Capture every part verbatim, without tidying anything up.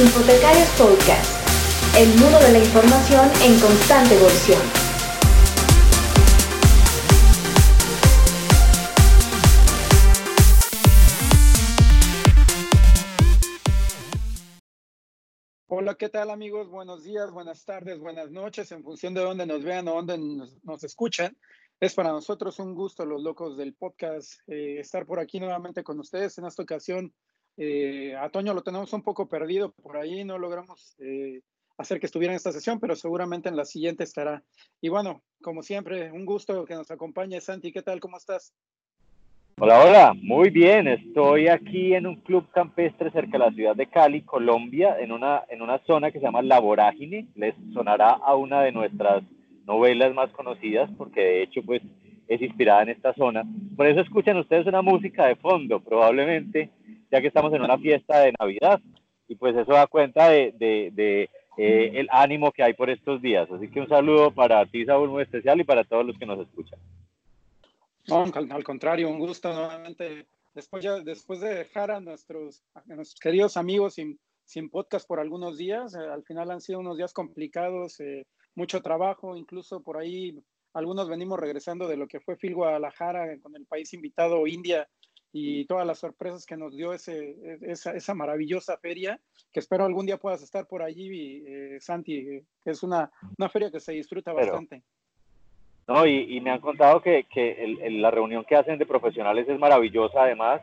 Infotecarios Podcast, el mundo de la información en constante evolución. Hola, ¿qué tal amigos? Buenos días, buenas tardes, buenas noches, en función de dónde nos vean o dónde nos, nos escuchan. Es para nosotros un gusto, los locos del podcast, eh, estar por aquí nuevamente con ustedes en esta ocasión. Eh, a Toño lo tenemos un poco perdido por ahí, no logramos eh, hacer que estuviera en esta sesión, pero seguramente en la siguiente estará. Y bueno, como siempre, un gusto que nos acompañe. Santi, ¿qué tal? ¿Cómo estás? Hola, hola, muy bien. Estoy aquí en un club campestre cerca de la ciudad de Cali, Colombia, en una, en una zona que se llama La Vorágine. Les sonará a una de nuestras novelas más conocidas, porque de hecho pues es inspirada en esta zona. Por eso escuchan ustedes una música de fondo, probablemente, ya que estamos en una fiesta de Navidad, y pues eso da cuenta de, de, de eh, el ánimo que hay por estos días. Así que un saludo para ti, Saúl, muy especial, y para todos los que nos escuchan. No, al contrario, un gusto nuevamente. Después, ya, después de dejar a nuestros, a nuestros queridos amigos sin, sin podcast por algunos días, eh, al final han sido unos días complicados, eh, mucho trabajo, incluso por ahí algunos venimos regresando de lo que fue F I L Guadalajara con el país invitado India, y todas las sorpresas que nos dio ese, esa, esa maravillosa feria, que espero algún día puedas estar por allí, eh, Santi, que es una, una feria que se disfruta bastante. Pero, no, y, y me han contado que, que el, el, la reunión que hacen de profesionales es maravillosa. Además,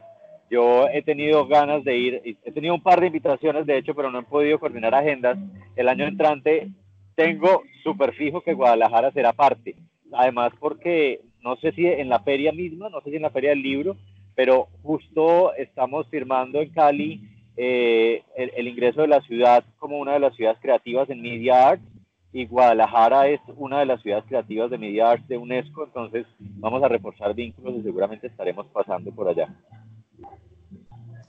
yo he tenido ganas de ir, he tenido un par de invitaciones, de hecho, pero no he podido coordinar agendas. El año entrante tengo súper fijo que Guadalajara será parte. Además, porque no sé si en la feria misma, no sé si en la feria del libro, pero justo estamos firmando en Cali eh, el, el ingreso de la ciudad como una de las ciudades creativas en Media Arts, y Guadalajara es una de las ciudades creativas de Media Arts de UNESCO, entonces vamos a reforzar vínculos y seguramente estaremos pasando por allá.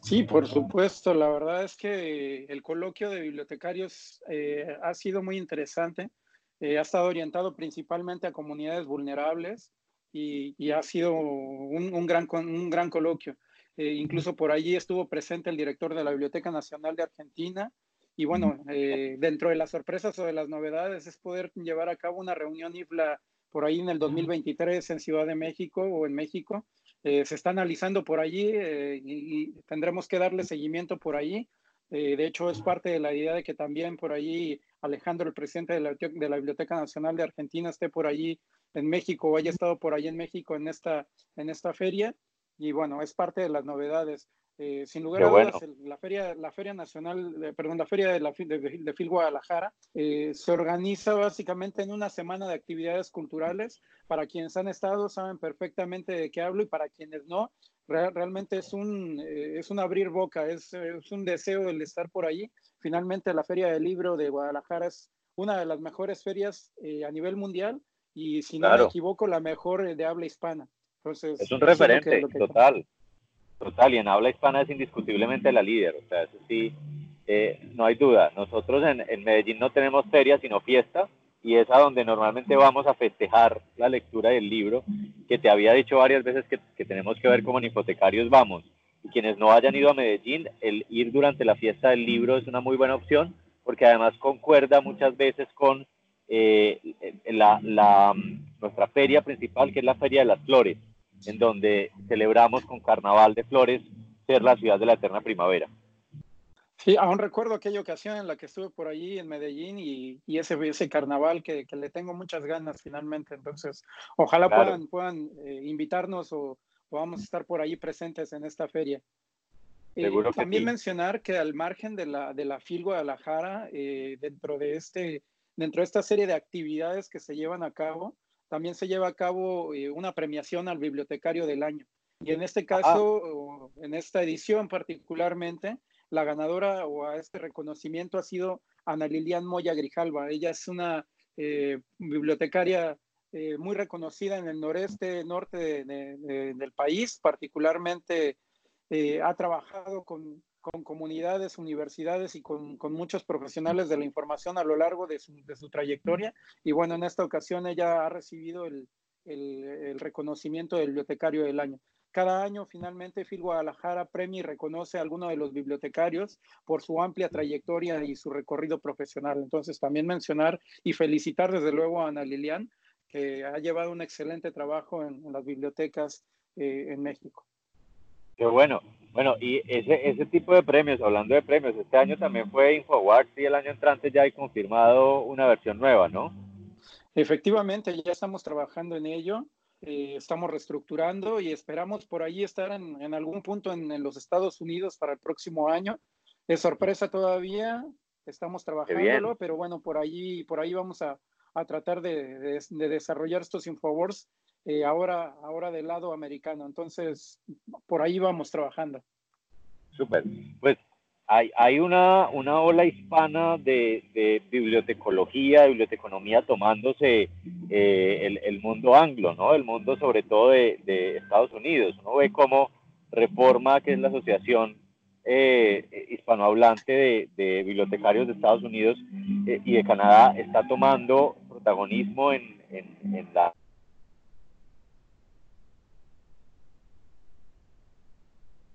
Sí, por supuesto, la verdad es que el coloquio de bibliotecarios eh, ha sido muy interesante, eh, ha estado orientado principalmente a comunidades vulnerables, Y, y ha sido un, un, gran, un gran coloquio. Eh, incluso por allí estuvo presente el director de la Biblioteca Nacional de Argentina, y bueno, eh, dentro de las sorpresas o de las novedades es poder llevar a cabo una reunión I F L A por ahí en el dos mil veintitrés en Ciudad de México o en México. Eh, se está analizando por allí eh, y, y tendremos que darle seguimiento por allí. Eh, de hecho, es parte de la idea de que también por allí Alejandro, el presidente de la, de la Biblioteca Nacional de Argentina, esté por allí en México o haya estado por allí en México en esta, en esta feria. Y bueno, es parte de las novedades. Eh, sin lugar a dudas, bueno. la, feria, la Feria Nacional, eh, perdón, la Feria de, la, de, de F I L Guadalajara eh, se organiza básicamente en una semana de actividades culturales. Para quienes han estado saben perfectamente de qué hablo, y para quienes no, realmente es un, es un abrir boca, es, es un deseo el estar por allí. Finalmente, la Feria del Libro de Guadalajara es una de las mejores ferias eh, a nivel mundial, y si claro. no me equivoco, la mejor de habla hispana. Entonces, es un referente, lo que, lo que total, creo. total, y en habla hispana es indiscutiblemente la líder, o sea, eso sí, eh, no hay duda. Nosotros en, en Medellín no tenemos feria, sino fiesta, y es a donde normalmente vamos a festejar la lectura del libro, que te había dicho varias veces que, que tenemos que ver como en Infotecarios vamos. Y quienes no hayan ido a Medellín, el ir durante la fiesta del libro es una muy buena opción, porque además concuerda muchas veces con eh, la, la, nuestra feria principal, que es la Feria de las Flores, en donde celebramos con Carnaval de Flores ser la ciudad de la eterna primavera. Sí, aún recuerdo aquella ocasión en la que estuve por allí en Medellín y, y ese, ese carnaval que, que le tengo muchas ganas finalmente. Entonces, ojalá claro. puedan, puedan eh, invitarnos o podamos estar por allí presentes en esta feria. Eh, también sí. mencionar que al margen de la, de la F I L Guadalajara, eh, dentro, de este, dentro de esta serie de actividades que se llevan a cabo, también se lleva a cabo eh, una premiación al bibliotecario del año. Y en este caso, ah. en esta edición particularmente, la ganadora o a este reconocimiento ha sido Ana Lilian Moya Grijalva. Ella es una eh, bibliotecaria eh, muy reconocida en el noreste, norte de, de, de, del país. Particularmente eh, ha trabajado con, con comunidades, universidades y con, con muchos profesionales de la información a lo largo de su, de su trayectoria. Y bueno, en esta ocasión ella ha recibido el, el, el reconocimiento del bibliotecario del año. Cada año, finalmente, FIL Guadalajara premia y reconoce a alguno de los bibliotecarios por su amplia trayectoria y su recorrido profesional. Entonces, también mencionar y felicitar, desde luego, a Ana Lilian, que ha llevado un excelente trabajo en, en las bibliotecas eh, en México. Qué bueno. Bueno, y ese, ese tipo de premios, hablando de premios, este año también fue Infowards y el año entrante ya hay confirmado una versión nueva, ¿no? Efectivamente, ya estamos trabajando en ello. Eh, estamos reestructurando y esperamos por ahí estar en, en algún punto en, en los Estados Unidos para el próximo año. Es sorpresa todavía, estamos trabajándolo, pero bueno, por ahí, por ahí vamos a, a tratar de, de, de desarrollar estos Infowards eh, ahora, ahora del lado americano. Entonces, por ahí vamos trabajando. Súper. Pues hay, hay una, una ola hispana de, de bibliotecología, de biblioteconomía tomándose Eh, el, el mundo anglo, ¿no? El mundo sobre todo de, de Estados Unidos. Uno ve cómo Reforma, que es la asociación eh, hispanohablante de, de bibliotecarios de Estados Unidos eh, y de Canadá, está tomando protagonismo en, en, en la...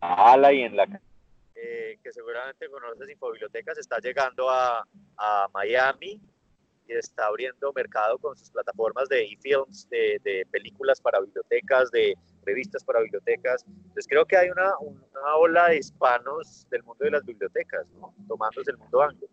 ala y en la... Eh, que seguramente conoces, Infobibliotecas, está llegando a, a Miami, está abriendo mercado con sus plataformas de e-films, de, de películas para bibliotecas, de revistas para bibliotecas. Entonces creo que hay una, una ola de hispanos del mundo de las bibliotecas, ¿no? Tomándose el mundo anglo.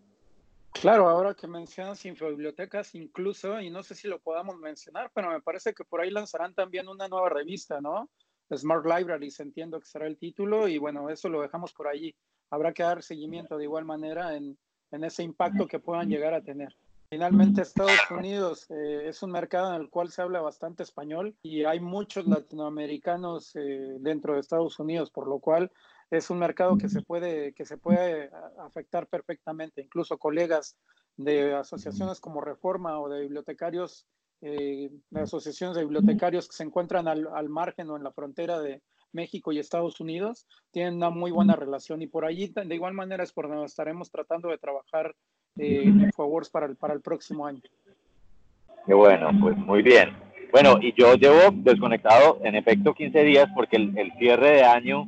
Claro, ahora que mencionas Infobibliotecas, incluso, y no sé si lo podamos mencionar, pero me parece que por ahí lanzarán también una nueva revista, ¿no? Smart Libraries, entiendo que será el título, y bueno, eso lo dejamos por allí. Habrá que dar seguimiento de igual manera en, en ese impacto que puedan llegar a tener. Finalmente, Estados Unidos eh, es un mercado en el cual se habla bastante español y hay muchos latinoamericanos eh, dentro de Estados Unidos, por lo cual es un mercado que se puede, que se puede afectar perfectamente. Incluso colegas de asociaciones como Reforma o de bibliotecarios, eh, de asociaciones de bibliotecarios que se encuentran al, al margen o en la frontera de México y Estados Unidos, tienen una muy buena relación y por allí de igual manera es por donde estaremos tratando de trabajar Eh, Infowards para el, para el próximo año. Qué bueno, pues muy bien. Bueno, y yo llevo desconectado en efecto quince días porque el, el cierre de año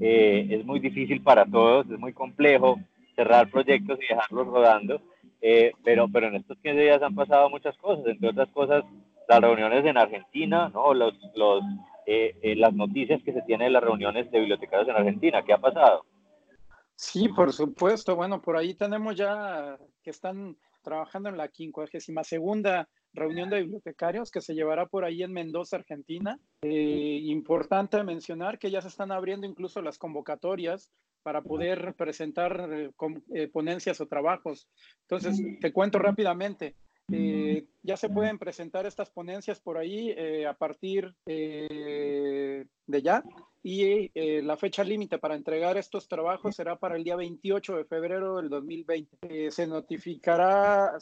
eh, es muy difícil para todos, es muy complejo cerrar proyectos y dejarlos rodando, eh, pero, pero en estos quince días han pasado muchas cosas, entre otras cosas las reuniones en Argentina, ¿no? los, los, eh, eh, las noticias que se tienen de las reuniones de bibliotecarios en Argentina. ¿Qué ha pasado? Sí, por supuesto. Bueno, por ahí tenemos ya que están trabajando en la quincuagésima segunda reunión de bibliotecarios que se llevará por ahí en Mendoza, Argentina. Eh, importante mencionar que ya se están abriendo incluso las convocatorias para poder presentar eh, con, eh, ponencias o trabajos. Entonces, te cuento rápidamente. Eh, ya se pueden presentar estas ponencias por ahí eh, a partir eh, de ya y eh, la fecha límite para entregar estos trabajos será para el día veintiocho de febrero del dos mil veinte. Eh, se notificará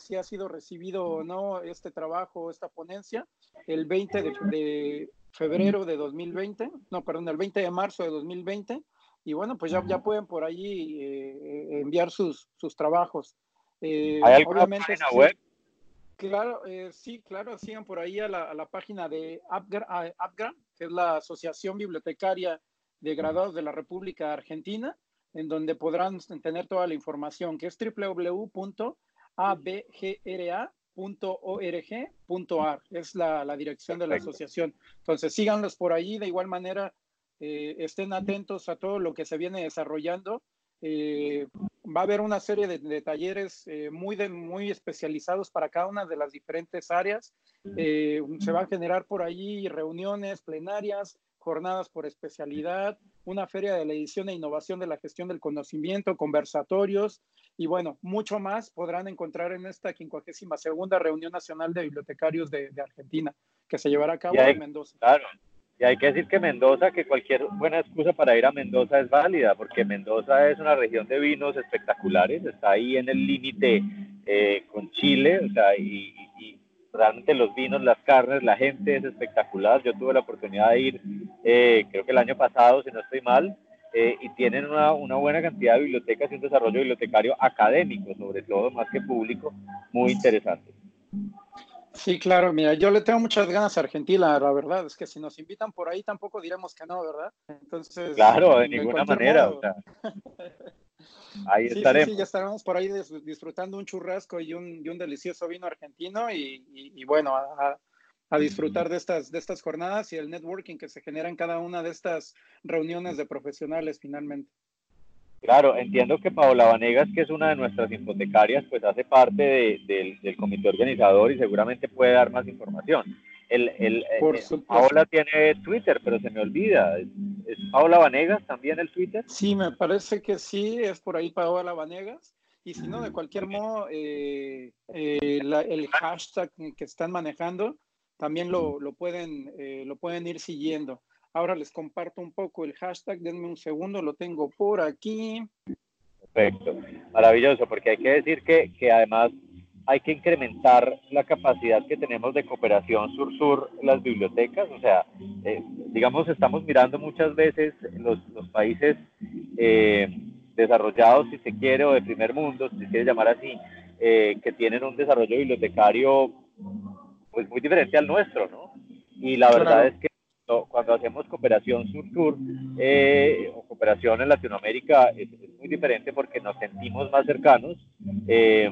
si ha sido recibido o no este trabajo, esta ponencia, el veinte de febrero de dos mil veinte, no, perdón, el veinte de marzo de dos mil veinte y bueno, pues ya, ya pueden por ahí eh, enviar sus, sus trabajos. Eh, ¿Hay alguna página web? Claro, eh, sí, claro, sigan por ahí a la, a la página de A B G R A, que es la Asociación Bibliotecaria de Graduados de la República Argentina, en donde podrán tener toda la información, que es doble u doble u doble u punto a b g r a punto org punto a r, es la, la dirección de la asociación. Entonces, síganlos por ahí, de igual manera, eh, estén atentos a todo lo que se viene desarrollando. Eh, va a haber una serie de, de talleres eh, muy, de, muy especializados para cada una de las diferentes áreas. Eh, se van a generar por ahí reuniones plenarias, jornadas por especialidad, una feria de la edición e innovación de la gestión del conocimiento, conversatorios y bueno, mucho más podrán encontrar en esta quincuagésima segunda Reunión Nacional de Bibliotecarios de, de Argentina, que se llevará a cabo en Mendoza. Claro. Y hay que decir que Mendoza, que cualquier buena excusa para ir a Mendoza es válida, porque Mendoza es una región de vinos espectaculares, está ahí en el límite eh, con Chile, o sea, y, y realmente los vinos, las carnes, la gente es espectacular. Yo tuve la oportunidad de ir, eh, creo que el año pasado, si no estoy mal, eh, y tienen una, una buena cantidad de bibliotecas y un desarrollo bibliotecario académico, sobre todo, más que público, muy interesante. Sí, claro, mira, yo le tengo muchas ganas a Argentina, la verdad, es que si nos invitan por ahí tampoco diremos que no, ¿verdad? Entonces, claro, de ninguna manera, o sea, ahí sí, estaremos. Sí, sí, ya estaremos por ahí disfrutando un churrasco y un, y un delicioso vino argentino y, y, y bueno, a, a disfrutar de estas, de estas jornadas y el networking que se genera en cada una de estas reuniones de profesionales finalmente. Claro, entiendo que Paola Vanegas, que es una de nuestras infotecarias, pues hace parte de, de, del, del comité organizador y seguramente puede dar más información. El, el, Por el, supuesto. Paola tiene Twitter, pero se me olvida. ¿Es, es Paola Vanegas también el Twitter? Sí, me parece que sí, es por ahí Paola Vanegas. Y si no, de cualquier modo, eh, eh, la, el hashtag que están manejando también lo, lo, pueden, eh, lo pueden ir siguiendo. Ahora les comparto un poco el hashtag, denme un segundo, lo tengo por aquí. Perfecto, maravilloso, porque hay que decir que, que además hay que incrementar la capacidad que tenemos de cooperación sur-sur las bibliotecas, o sea, eh, digamos, estamos mirando muchas veces los, los países eh, desarrollados, si se quiere, o de primer mundo, si se quiere llamar así, eh, que tienen un desarrollo bibliotecario pues muy diferente al nuestro, ¿no? Y la verdad claro. es que cuando hacemos cooperación sur-sur eh, o cooperación en Latinoamérica es, es muy diferente porque nos sentimos más cercanos, eh,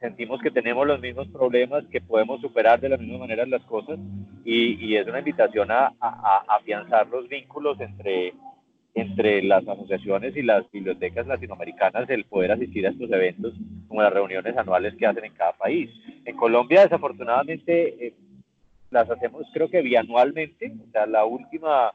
sentimos que tenemos los mismos problemas, que podemos superar de la misma manera las cosas y, y es una invitación a, a, a afianzar los vínculos entre, entre las asociaciones y las bibliotecas latinoamericanas, el poder asistir a estos eventos como las reuniones anuales que hacen en cada país. En Colombia, desafortunadamente, eh, las hacemos creo que bianualmente, o sea, la última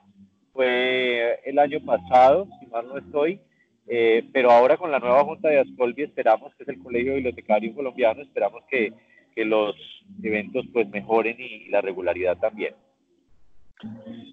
fue el año pasado, si mal no estoy, eh, pero ahora con la nueva Junta de Ascolbi esperamos, que es el Colegio Bibliotecario Colombiano, esperamos que, que los eventos pues mejoren y, y la regularidad también.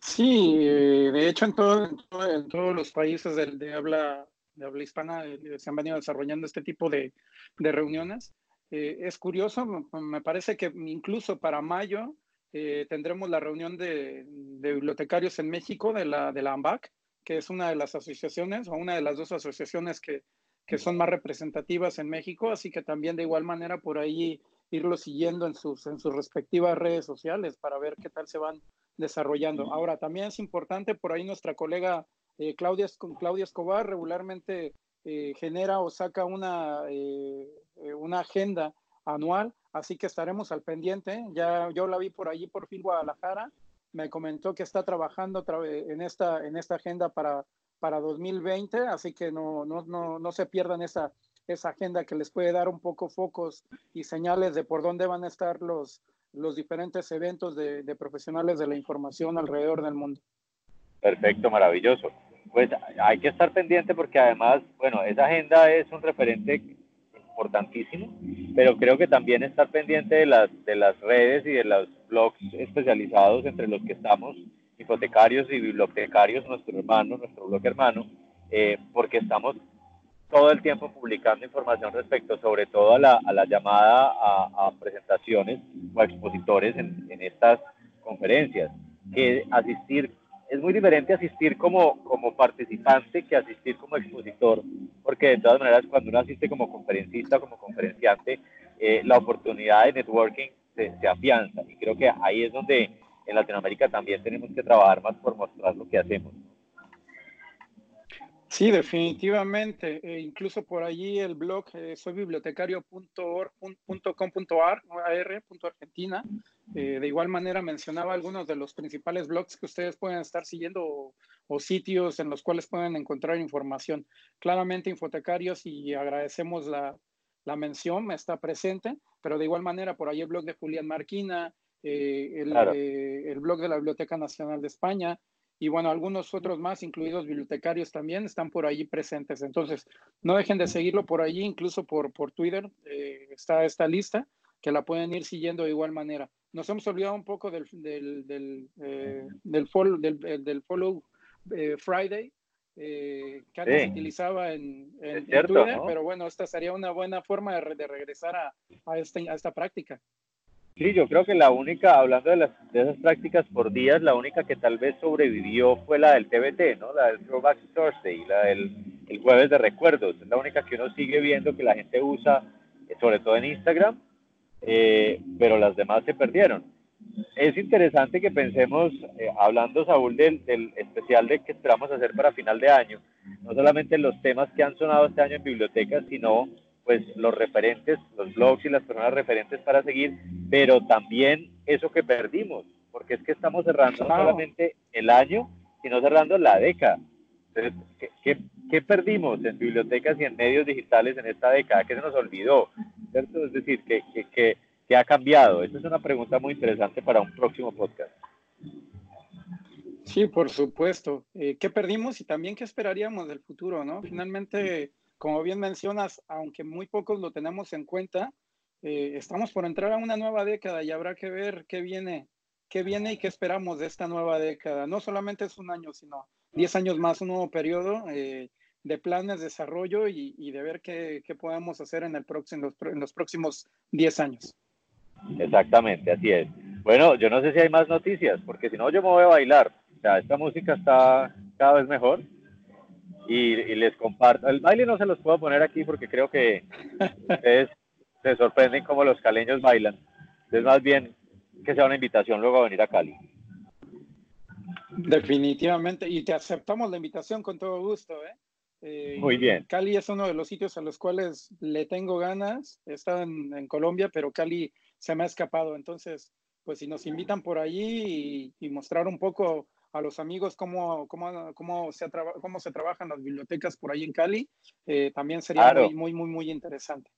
Sí, de hecho en, todo, en, todo, en todos los países de, de, habla, de habla hispana se han venido desarrollando este tipo de, de reuniones. Eh, es curioso, me parece que incluso para mayo, Eh, tendremos la reunión de, de bibliotecarios en México de la, de la AMBAC, que es una de las asociaciones o una de las dos asociaciones que, que son más representativas en México, así que también de igual manera por ahí irlo siguiendo en sus, en sus respectivas redes sociales para ver qué tal se van desarrollando. Ahora, también es importante, por ahí nuestra colega eh, Claudia, Claudia Escobar regularmente eh, genera o saca una, eh, una agenda anual, así que estaremos al pendiente. Ya yo la vi por allí por F I L Guadalajara, me comentó que está trabajando en esta, en esta agenda para, para dos mil veinte, así que no, no, no, no se pierdan esa, esa agenda que les puede dar un poco focos y señales de por dónde van a estar los, los diferentes eventos de, de profesionales de la información alrededor del mundo. Perfecto, maravilloso. Pues hay que estar pendiente porque además, bueno, esa agenda es un referente importantísimo, pero creo que también estar pendiente de las, de las redes y de los blogs especializados entre los que estamos, infotecarios y bibliotecarios, nuestro hermano, nuestro blog hermano, eh, porque estamos todo el tiempo publicando información respecto sobre todo a la, a la llamada a, a presentaciones o a expositores en, en estas conferencias, que asistir es muy diferente asistir como, como participante que asistir como expositor, porque de todas maneras cuando uno asiste como conferencista, como conferenciante, eh, la oportunidad de networking se, se afianza. Y creo que ahí es donde en Latinoamérica también tenemos que trabajar más por mostrar lo que hacemos. Sí, definitivamente. Eh, incluso por allí el blog eh, soy bibliotecario punto com punto ar punto argentina. Eh, de igual manera mencionaba algunos de los principales blogs que ustedes pueden estar siguiendo o, o sitios en los cuales pueden encontrar información. Claramente Infotecarios, y agradecemos la, la mención, está presente, pero de igual manera por ahí el blog de Julián Marquina, eh, el, claro. eh, el blog de la Biblioteca Nacional de España, y bueno, algunos otros más, incluidos bibliotecarios también, están por allí presentes. Entonces, no dejen de seguirlo por allí, incluso por, por Twitter, eh, está esta lista, que la pueden ir siguiendo de igual manera. Nos hemos olvidado un poco del, del, del, eh, del, follow, del, del follow eh, Friday, eh, que antes sí. se utilizaba en, en, cierto, en Twitter, ¿no? Pero bueno, esta sería una buena forma de, de regresar a, a, este, a esta práctica. Sí, yo creo que la única, hablando de, las, de esas prácticas por días, la única que tal vez sobrevivió fue la del T B T, ¿no? La del Throwback Thursday, la del el jueves de recuerdos. Es la única que uno sigue viendo que la gente usa, sobre todo en Instagram, eh, pero las demás se perdieron. Es interesante que pensemos, eh, hablando, Saúl, del, del especial de que esperamos hacer para final de año, no solamente los temas que han sonado este año en bibliotecas, sino pues los referentes, los blogs y las personas referentes para seguir, pero también eso que perdimos, porque es que estamos cerrando no solamente el año, sino cerrando la década. Entonces, ¿qué, qué, qué perdimos en bibliotecas y en medios digitales en esta década? ¿Qué se nos olvidó? ¿Cierto? Es decir, ¿qué, qué, qué, qué ha cambiado? Esa es una pregunta muy interesante para un próximo podcast. Sí, por supuesto. Eh, ¿Qué perdimos y también qué esperaríamos del futuro, no? Finalmente, como bien mencionas, aunque muy pocos lo tenemos en cuenta, eh, estamos por entrar a una nueva década y habrá que ver qué viene, qué viene y qué esperamos de esta nueva década. No solamente es un año, sino diez años más, un nuevo periodo eh, de planes, desarrollo y, y de ver qué, qué podemos hacer en, el próximo, en, los, en los próximos diez años. Exactamente, así es. Bueno, yo no sé si hay más noticias, porque si no yo me voy a bailar. O sea, esta música está cada vez mejor y, y les comparto. El baile no se los puedo poner aquí porque creo que ustedes se sorprenden cómo los caleños bailan. Entonces, más bien que sea una invitación luego a venir a Cali. Definitivamente, y te aceptamos la invitación con todo gusto, ¿eh? Eh, Muy bien. Cali es uno de los sitios a los cuales le tengo ganas. Está en, en Colombia, pero Cali se me ha escapado. Entonces, pues si nos invitan por allí y, y mostrar un poco a los amigos cómo, cómo, cómo, se, traba, cómo se trabajan las bibliotecas por ahí en Cali, eh, también sería claro. muy, muy, muy, muy interesante.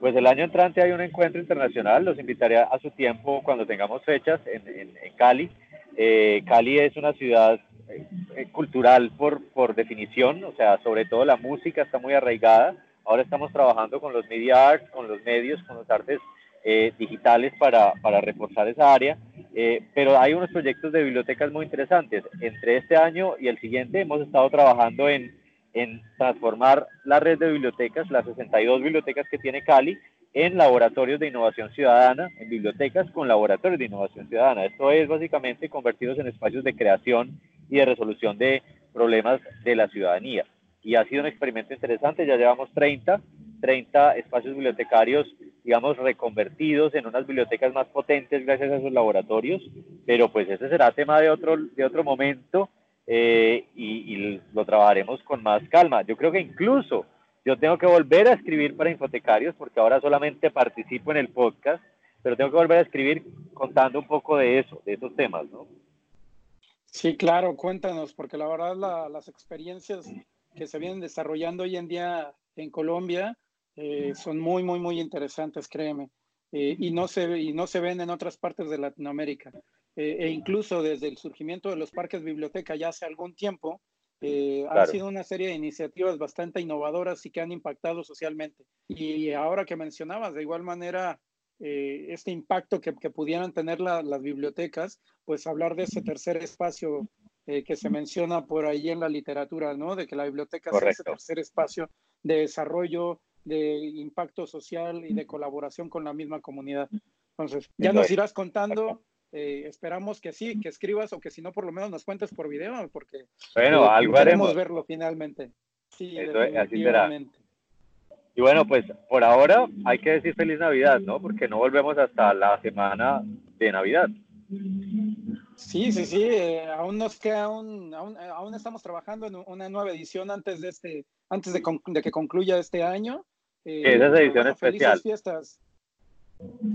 Pues el año entrante hay un encuentro internacional. Los invitaré a su tiempo cuando tengamos fechas en, en, en Cali. Eh, Cali es una ciudad eh, cultural por, por definición, o sea, sobre todo la música está muy arraigada. Ahora estamos trabajando con los media arts, con los medios, con las artes eh, digitales para, para reforzar esa área, eh, pero hay unos proyectos de bibliotecas muy interesantes. Entre este año y el siguiente hemos estado trabajando en, en transformar la red de bibliotecas, las sesenta y dos bibliotecas que tiene Cali, en laboratorios de innovación ciudadana, en bibliotecas con laboratorios de innovación ciudadana. Esto es básicamente convertirlos en espacios de creación y de resolución de problemas de la ciudadanía. Y ha sido un experimento interesante, ya llevamos treinta espacios bibliotecarios, digamos, reconvertidos en unas bibliotecas más potentes gracias a esos laboratorios, pero pues ese será tema de otro, de otro momento eh, y, y lo trabajaremos con más calma. Yo creo que incluso yo tengo que volver a escribir para Infotecarios porque ahora solamente participo en el podcast, pero tengo que volver a escribir contando un poco de eso, de esos temas, ¿no? Sí, claro, cuéntanos, porque la verdad la, las experiencias que se vienen desarrollando hoy en día en Colombia eh, son muy, muy, muy interesantes, créeme, eh, y, no se, y no se ven en otras partes de Latinoamérica. Eh, e incluso desde el surgimiento de los parques biblioteca ya hace algún tiempo, Eh, claro. Han sido una serie de iniciativas bastante innovadoras y que han impactado socialmente. Y ahora que mencionabas, de igual manera, eh, este impacto que, que pudieran tener la, las bibliotecas, pues hablar de ese tercer espacio eh, que se menciona por ahí en la literatura, ¿no? De que la biblioteca es ese tercer espacio de desarrollo, de impacto social y de colaboración con la misma comunidad. Entonces, ya nos irás contando. Eh, esperamos que sí, que escribas o que si no por lo menos nos cuentes por video porque bueno, eh, algo haremos, verlo finalmente. Sí, eso es, así será. Y bueno, pues por ahora hay que decir Feliz Navidad, ¿no? Porque no volvemos hasta la semana de Navidad. Sí, sí, sí, eh, aún nos queda un, aún, aún estamos trabajando en una nueva edición antes de este antes de, conc de que concluya este año. Eh, Esa es edición bueno, especial. Felices fiestas.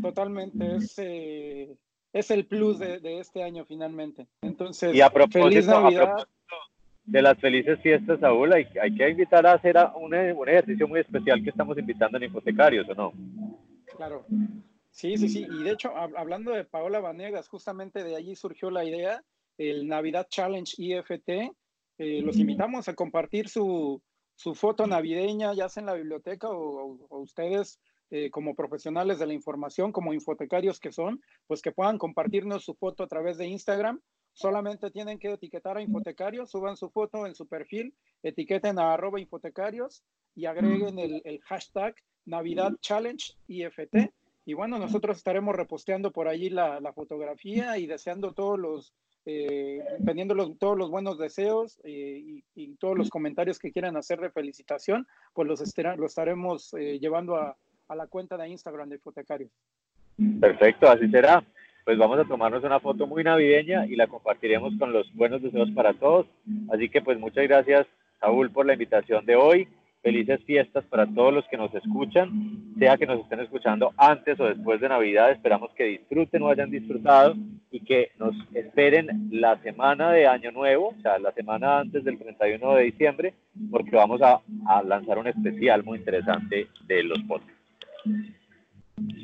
Totalmente, es eh, es el plus de, de este año finalmente. Entonces, y a propósito, feliz Navidad. A propósito de las felices fiestas, Saúl, hay, hay que invitar a hacer un, un ejercicio muy especial que estamos invitando en Infotecarios, ¿o no? Claro. Sí, sí, sí. Y de hecho, hab hablando de Paola Vanegas, justamente de allí surgió la idea, el Navidad Challenge I F T. Eh, los invitamos a compartir su, su foto navideña, ya sea en la biblioteca o, o, o ustedes Eh, como profesionales de la información, como infotecarios que son, pues que puedan compartirnos su foto a través de Instagram. Solamente tienen que etiquetar a Infotecarios, suban su foto en su perfil, etiqueten a arroba infotecarios y agreguen el, el hashtag Navidad Challenge I F T. Y bueno, nosotros estaremos reposteando por allí la, la fotografía y deseando todos los, eh, teniendo los, todos los buenos deseos eh, y, y todos los comentarios que quieran hacer de felicitación, pues los, los estaremos eh, llevando a a la cuenta de Instagram de Infotecarios. Perfecto, así será. Pues vamos a tomarnos una foto muy navideña y la compartiremos con los buenos deseos para todos. Así que pues muchas gracias, Saúl, por la invitación de hoy. Felices fiestas para todos los que nos escuchan, sea que nos estén escuchando antes o después de Navidad. Esperamos que disfruten o hayan disfrutado y que nos esperen la semana de Año Nuevo, o sea, la semana antes del treinta y uno de diciembre, porque vamos a, a lanzar un especial muy interesante de los podcasts.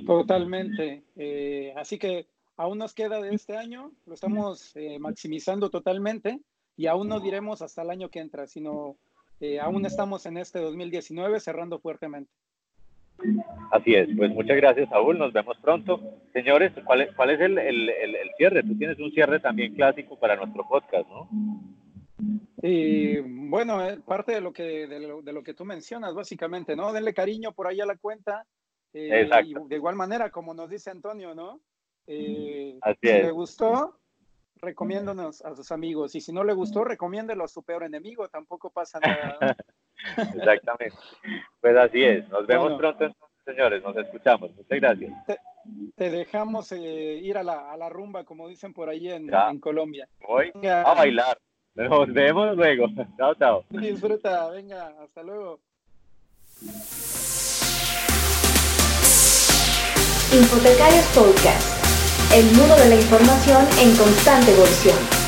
Totalmente. Eh, así que aún nos queda de este año, lo estamos eh, maximizando totalmente y aún no diremos hasta el año que entra, sino eh, aún estamos en este dos mil diecinueve cerrando fuertemente. Así es, pues muchas gracias, Saúl, nos vemos pronto. Señores, ¿cuál es, cuál es el, el, el, el cierre? Tú tienes un cierre también clásico para nuestro podcast, ¿no? Y bueno, eh, parte de lo que, de lo, de lo que tú mencionas, básicamente, ¿no? Denle cariño por ahí a la cuenta. Eh, y de igual manera, como nos dice Antonio, ¿no? Eh, si le gustó, recomiéndanos a sus amigos. Y si no le gustó, recomiéndelo a su peor enemigo. Tampoco pasa nada. Exactamente. Pues así es. Nos vemos bueno, pronto, entonces, señores. Nos escuchamos. Muchas gracias. Te, te dejamos eh, ir a la, a la rumba, como dicen por ahí en, en Colombia. Voy venga. a bailar. Nos vemos luego. Chao, chao. Disfruta. Venga, hasta luego. Infotecarios Podcast, el mundo de la información en constante evolución.